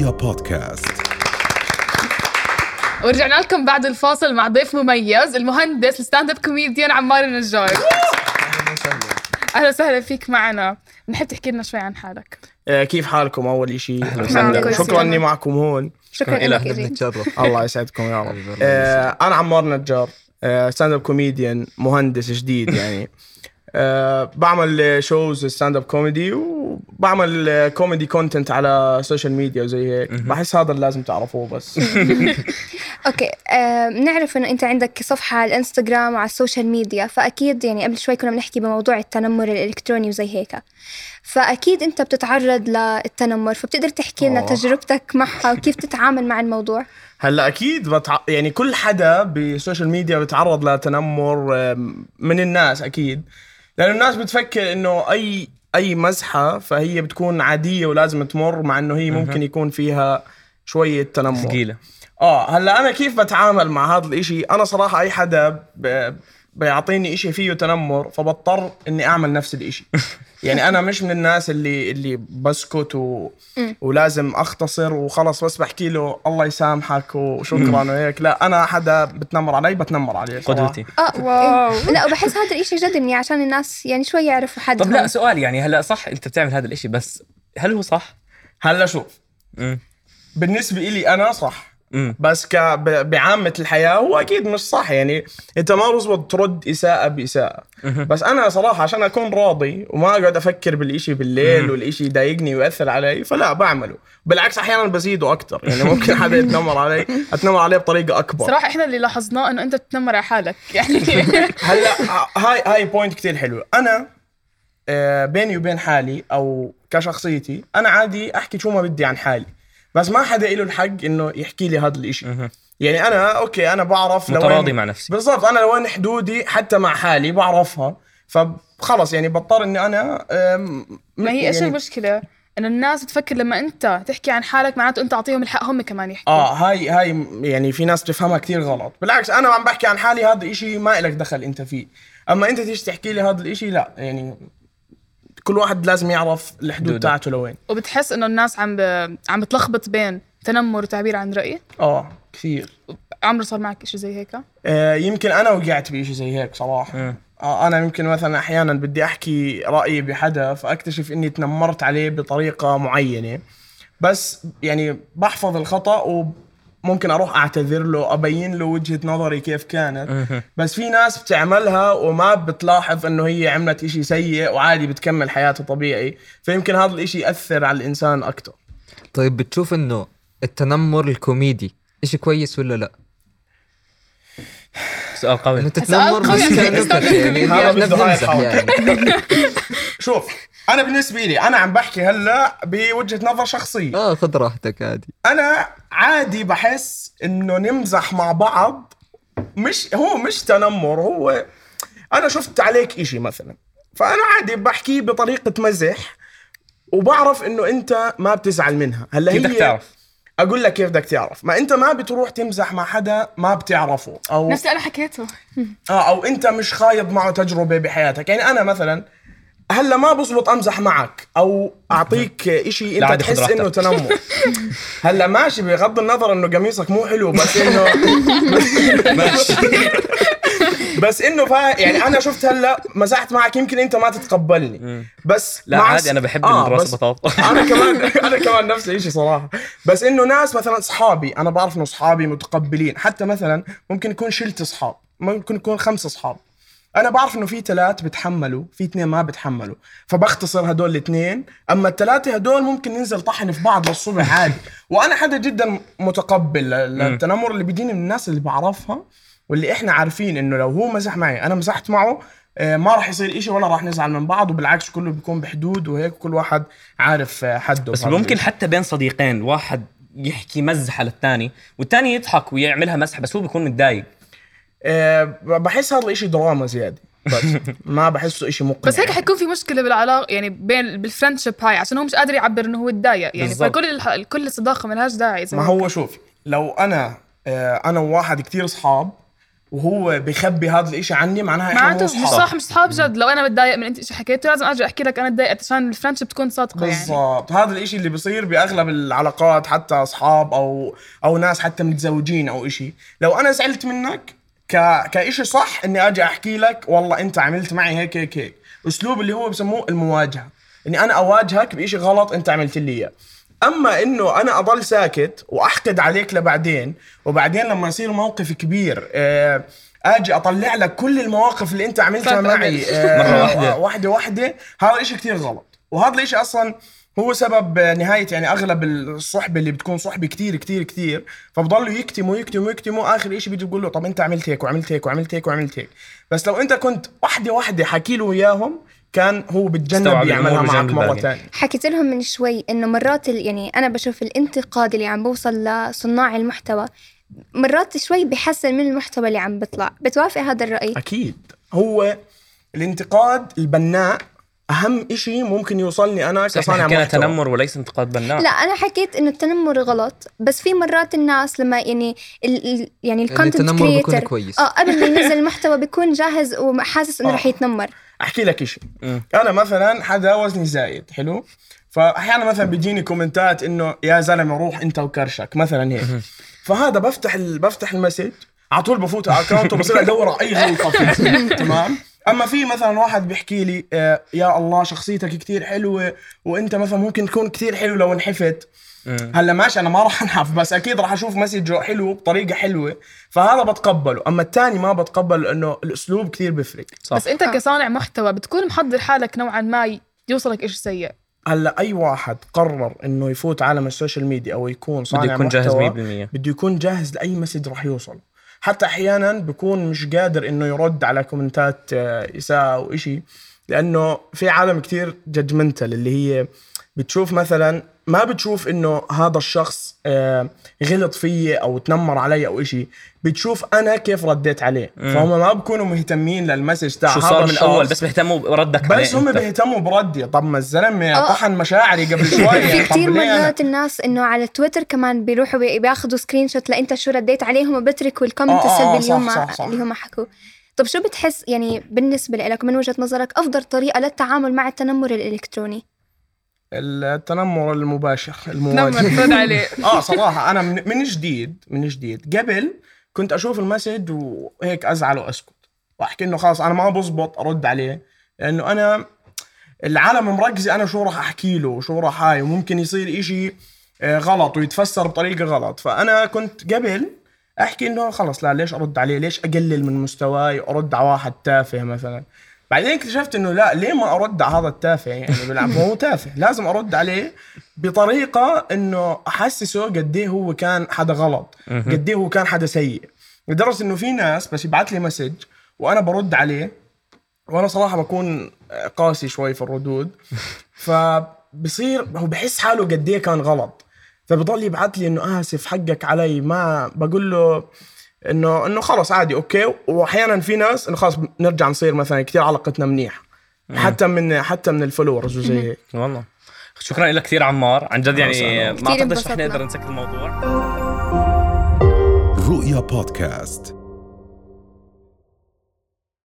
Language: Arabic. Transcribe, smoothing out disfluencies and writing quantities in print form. رؤيا بودكاست. ورجعنا لكم بعد الفاصل مع ضيف مميز، المهندس الستاند اب كوميديان عمار النجار. اهلا وسهلا فيك معنا. بنحب تحكي لنا شوي عن حالك. كيف حالكم؟ اول إشي شكرا اني معكم هون. شكرا لك. بنتشرف. الله يسعدكم يا رب. انا عمار النجار، ستاند اب كوميديان، مهندس جديد يعني. بعمل شوز ستاند اب كوميدي، وبعمل كوميدي كونتنت على السوشيال ميديا وزي هيك. بحس هذا اللي لازم تعرفوه بس. اوكي، نعرف انه انت عندك صفحه على الانستغرام وعلى السوشيال ميديا، فاكيد يعني قبل شوي كنا بنحكي بموضوع التنمر الالكتروني وزي هيك، فاكيد انت بتتعرض للتنمر، فبتقدر تحكي لنا تجربتك معها وكيف تتعامل مع الموضوع؟ هلا اكيد يعني كل حدا بالسوشيال ميديا بتعرض لتنمر من الناس اكيد، لأن الناس بتفكر إنه أي مزحة فهي بتكون عادية ولازم تمر، مع إنه هي ممكن يكون فيها شوية تنمر ثقيلة. هلا أنا كيف بتعامل مع هذا الإشي؟ أنا صراحة أي حدا بيعطيني إشي فيه تنمر فبضطر إني أعمل نفس الإشي. يعني أنا مش من الناس اللي بسكت ولازم أختصر وخلص، بس بحكي له الله يسامحك وشكرا وهيك. لا، أنا حدا بتنمر عليه قدوتي. واو. لا، وبحس هذا الإشي جدني عشان الناس يعني شوي يعرفوا حد. طب لا، سؤال يعني هلأ صح أنت بتعمل هذا الإشي، بس هل هو صح؟ هلأ شوف، بالنسبة إلي أنا صح، بس بعامة الحياة هو أكيد مش صح. يعني أنت ما رزبط ترد إساءة بإساءة. بس أنا صراحة عشان أكون راضي وما أقعد أفكر بالإشي بالليل والإشي يضايقني ويأثر علي، فلا بعمله. بالعكس أحيانا بزيده أكتر، يعني ممكن حدا يتنمر علي أتنمر عليه بطريقة أكبر. صراحة إحنا اللي لاحظناه أنه أنت تتنمر على حالك يعني. هلا هاي بوينت كتير حلوة. أنا بيني وبين حالي أو كشخصيتي أنا عادي أحكي شو ما بدي عن حالي، بس ما حدا إله الحق إنه يحكي لي هذا الإشي. يعني أنا أوكي، أنا بعرف متراضي مع نفسي بالضبط، أنا لوين حدودي حتى مع حالي بعرفها، فخلص يعني بضطر إني أنا ما هي إيش يعني المشكلة؟ إن الناس تفكر لما أنت تحكي عن حالك معناته أنت أعطيهم الحق هم كمان يحكي. هاي يعني في ناس بتفهمها كتير غلط. بالعكس أنا عم بحكي عن حالي، هذا الإشي ما إلك دخل أنت فيه. أما أنت تيجي تحكي لي هذا الإشي، لا يعني كل واحد لازم يعرف الحدود تاعته لوين. وبتحس إنه الناس عم بتلخبط بين تنمر وتعبير عن رأي؟ كثير. عمره صار معك إشي زي هيك؟ يمكن أنا وقعت بإشي زي هيك صراحة. أنا يمكن مثلا أحيانا بدي أحكي رأيي بحدا، فأكتشف إني تنمرت عليه بطريقة معينة، بس يعني بحفظ الخطأ وممكن أروح أعتذر له، أبين له وجهة نظري كيف كانت. بس في ناس بتعملها وما بتلاحظ إنه هي عملت إشي سيء وعادي بتكمل حياته طبيعي، فيمكن هذا الإشي يأثر على الإنسان أكتر. طيب بتشوف إنه التنمر الكوميدي إشي كويس ولا لأ؟ سؤال قوي. أنت تتنمر بس يعني. شوف، أنا بالنسبة لي أنا عم بحكي هلأ بوجهة نظر شخصية. خذ راحتك عادي. أنا عادي بحس إنه نمزح مع بعض، مش تنمر. هو أنا شفت عليك إشي مثلا، فأنا عادي بحكي بطريقة مزح وبعرف إنه أنت ما بتزعل منها. هلأ هي أقول لك كيف بدك تعرف، ما أنت ما بتروح تمزح مع حدا ما بتعرفه، أو نفسي أنا حكيته. أو أنت مش خايض معه تجربة بحياتك. يعني أنا مثلا هلا ما بزبط أمزح معك أو أعطيك إشي أنت تحس إنه تنمر. هلا ماشي، بغض النظر إنه قميصك مو حلو، بس إنه بس إنه يعني أنا شفت هلا مزحت معك، يمكن أنت ما تتقبلني، بس لا عادي. أنا بحب الراسة بطاطا. أنا كمان نفس الإشي صراحة. بس إنه ناس مثلا أصحابي، أنا بعرف إنه أصحابي متقبلين، حتى مثلا ممكن يكون شلت أصحاب، ممكن يكون 5 أصحاب، أنا بعرف إنه في 3 بتحملوا، في 2 ما بتحملوا، فبختصر هدول 2، أما 3 هدول ممكن ننزل طحن في بعض للصبح عادي. وأنا حدا جدا متقبل للتنمر اللي بيجيني من الناس اللي بعرفها، واللي إحنا عارفين إنه لو هو مزح معي أنا مزحت معه ما راح يصير إشي ولا راح نزعل من بعض، وبالعكس كله بيكون بحدود وهيك، كل واحد عارف حده. بس ممكن حتى بين صديقين واحد يحكي مزحة للتاني والتاني يضحك ويعملها مزحة، بس هو بيكون متضايق. بحس هذا الإشي دراما زيادة، بس ما بحسه إشي مقنع. بس هيك حيكون في مشكلة بالعلاقة، يعني بين بالفرنشيب هاي، عشان هو مش قادر يعبر إنه هو تضايق يعني. فكل الصداقة ملهاش داعي. ما هو شوف، لو أنا وواحد كتير أصحاب وهو بيخبي هذا الاشي عني معناها احنا مش صح. مش صحاب جد. لو انا بتضايق من انت شو حكيته لازم ارجع احكي لك انا اتضايقت عشان الفرنشيب تكون صادقه يعني. بالضبط هذا الاشي اللي بيصير باغلب العلاقات حتى اصحاب او ناس حتى متزوجين او اشي. لو انا زعلت منك كاشي صح اني ارجع احكي لك والله انت عملت معي هيك هيك هيك. اسلوب اللي هو بسموه المواجهه اني انا اواجهك باشي غلط انت عملت لي اياه. اما انه انا اضل ساكت واحقد عليك لبعدين وبعدين لما يصير موقف كبير اجي اطلع لك كل المواقف اللي انت عملتها معي مره واحده هذا إشي كتير غلط. وهذا الإشي اصلا هو سبب نهايه يعني اغلب الصحبه اللي بتكون صحبه كتير كتير كتير فبضلوا يكتموا يكتموا يكتموا اخر إشي بيجي بقول له طب انت عملت هيك وعملت هيك وعملت هيك وعملت هيك. بس لو انت كنت واحده حكي له اياهم كان هو بتجنب يعملها معك مرة تانية. حكيت لهم من شوي إنه مرات يعني أنا بشوف الانتقاد اللي عم بوصل لصناع المحتوى مرات شوي بحسن من المحتوى اللي عم بطلع. بتوافق هذا الرأي؟ أكيد. هو الانتقاد البناء أهم إشي ممكن يوصلني أنا كصانع محتوى. تنمر وليس انتقاد بناء. لا أنا حكيت إنه التنمر غلط بس في مرات الناس لما يعني يعني الكونتنت كريتر قبل ما ينزل المحتوى بيكون جاهز وحاسس إنه رح يتنمر. أحكي لك إشي. أنا مثلا حدا وزني زايد حلو فأحيانا مثلا بيجيني كومنتات إنه يا زلمة روح أنت وكرشك مثلا هيك. فهذا بفتح المسج على طول بفوت الأكاونت وبصير أدور أي غلطة فيه. تمام. اما في مثلا واحد بيحكي لي يا الله شخصيتك كتير حلوه وانت مثلا ممكن تكون كتير حلو لو انحفت. هلا ماشي انا ما راح انحف بس اكيد راح اشوف مسجه حلو بطريقه حلوه فهذا بتقبله. اما الثاني ما بتقبل انه الاسلوب كتير بيفرق. بس انت كصانع محتوى بتكون محضر حالك نوعا ما يوصلك إشي سيء. هلا اي واحد قرر انه يفوت عالم السوشيال ميديا او يكون صانع محتوى بده يكون جاهز لاي مسج راح يوصل. حتى أحياناً بكون مش قادر إنه يرد على كومنتات إساءة أو إشي لأنه في عالم كتير judgmental اللي هي بتشوف مثلاً ما بتشوف إنه هذا الشخص غلط فيه أو تنمر علي أو إشي بتشوف أنا كيف رديت عليه. فهم ما بكونوا مهتمين للمسج تاع شو صار من الأول بس بيهتموا بردك عليه. بس هم بيهتموا بردي. طب ما الزلمة طحن مشاعري قبل شوية. في كتير مرات الناس إنه على تويتر كمان بيروحوا بياخدوا سكرين شوت لأنت شو رديت عليهم وبتركوا الكومنت السلبي اللي هم حكوا. طب شو بتحس يعني بالنسبة لك من وجهة نظرك أفضل طريقة للتعامل مع التنمر الإلكتروني؟ التنمر المباشر المواجه. صراحة أنا من جديد قبل كنت أشوف المسج وهيك أزعل وأسكت وأحكي إنه خلاص أنا ما بزبط أرد عليه لأنه أنا العالم مركزي أنا شو راح أحكي له شو راح هاي وممكن يصير إشي غلط ويتفسر بطريقة غلط. فأنا كنت قبل أحكي إنه خلاص لا ليش أرد عليه ليش أقلل من مستواي أرد على واحد تافه مثلا. بعدين اكتشفت إنه لا ليه ما أرد على هذا التافه يعني بالعب هو تافه لازم أرد عليه بطريقة إنه أحسسه قديه هو كان حدا غلط قديه هو كان حدا سيء. لدرجة إنه في ناس بس يبعث لي مسج وأنا برد عليه وأنا صراحة بكون قاسي شوي في الردود فبصير هو بحس حاله قديه كان غلط فبضل يبعث لي إنه آسف حقك علي ما بقول له انه خلص عادي اوكي. واحيانا في ناس انه خلص نرجع نصير مثلا كتير علاقتنا منيح حتى من الفولورز وزي هيك. والله شكرا لك كثير عمار عن جد يعني ما اعتقدش احنا نقدر نسكت الموضوع. رؤيا بودكاست.